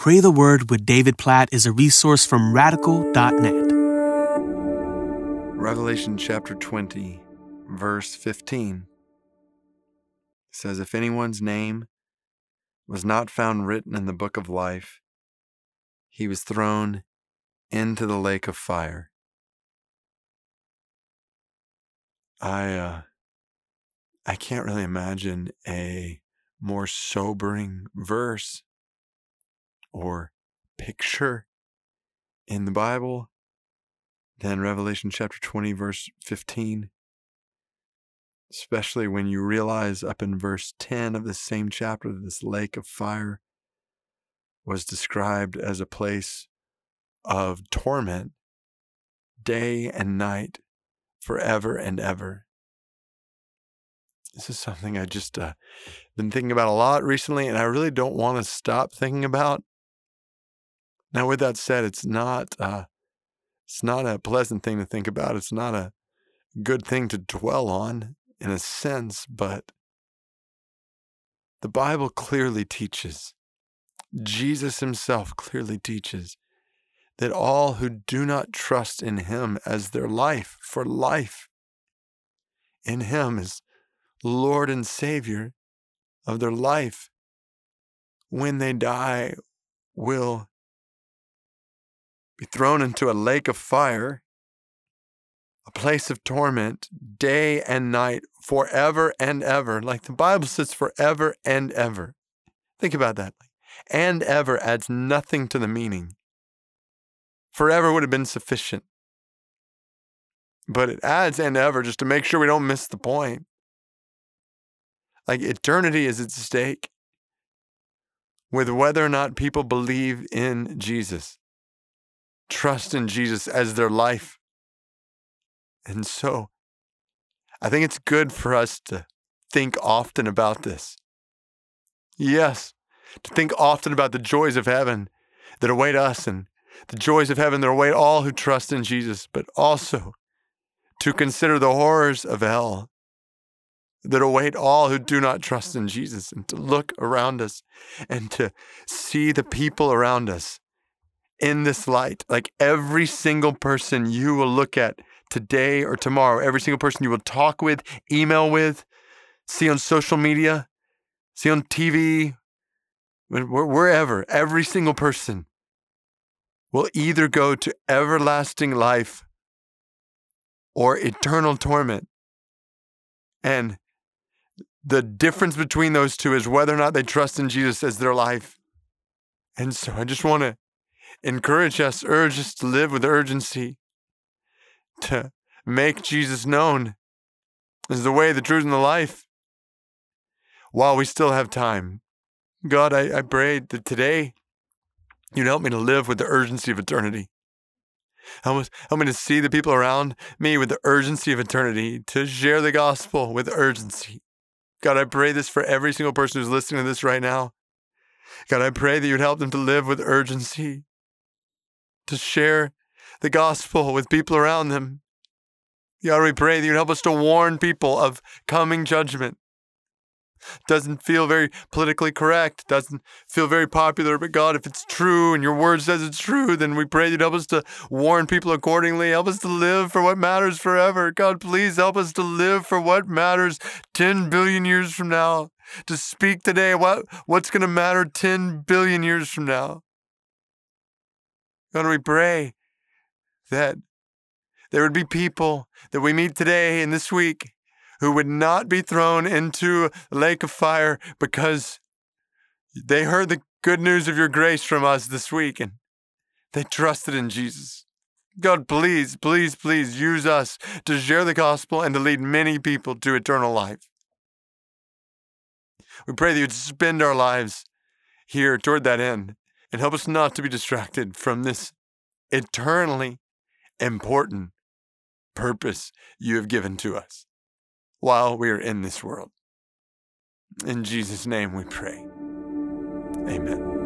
Pray the Word with David Platt is a resource from radical.net. Revelation chapter 20, verse 15 says, "If anyone's name was not found written in the book of life, he was thrown into the lake of fire." I can't really imagine a more sobering verse or picture in the Bible than Revelation chapter 20, verse 15, especially when you realize up in verse 10 of the same chapter, this lake of fire was described as a place of torment day and night forever and ever. This is something I just been thinking about a lot recently, and I really don't want to stop thinking about. Now, with that said, it's not a pleasant thing to think about. It's not a good thing to dwell on in a sense, but the Bible clearly teaches, Jesus himself clearly teaches, that all who do not trust in him as their life, for life in him is Lord and Savior of their life, when they die will be thrown into a lake of fire, a place of torment, day and night, forever and ever. Like the Bible says, forever and ever. Think about that. And ever adds nothing to the meaning. Forever would have been sufficient. But it adds and ever just to make sure we don't miss the point. Like eternity is at stake with whether or not people believe in Jesus. Trust in Jesus as their life. And so I think it's good for us to think often about this. Yes, to think often about the joys of heaven that await us and the joys of heaven that await all who trust in Jesus, but also to consider the horrors of hell that await all who do not trust in Jesus, and to look around us and to see the people around us in this light. Like every single person you will look at today or tomorrow, every single person you will talk with, email with, see on social media, see on TV, wherever, every single person will either go to everlasting life or eternal torment. And the difference between those two is whether or not they trust in Jesus as their life. And so I just want to urge us to live with urgency, to make Jesus known as the way, the truth, and the life while we still have time. God, I pray that today you'd help me to live with the urgency of eternity. Help me to see the people around me with the urgency of eternity, to share the gospel with urgency. God, I pray this for every single person who's listening to this right now. God, I pray that you'd help them to live with urgency, to share the gospel with people around them. God, we pray that you'd help us to warn people of coming judgment. Doesn't feel very politically correct, doesn't feel very popular, but God, if it's true and your word says it's true, then we pray you'd help us to warn people accordingly. Help us to live for what matters forever. God, please help us to live for what matters 10 billion years from now, to speak today what's going to matter 10 billion years from now. God, we pray that there would be people that we meet today and this week who would not be thrown into the lake of fire because they heard the good news of your grace from us this week and they trusted in Jesus. God, please, please, please use us to share the gospel and to lead many people to eternal life. We pray that you'd spend our lives here toward that end and help us not to be distracted from this eternally important purpose you have given to us while we are in this world. In Jesus' name we pray. Amen.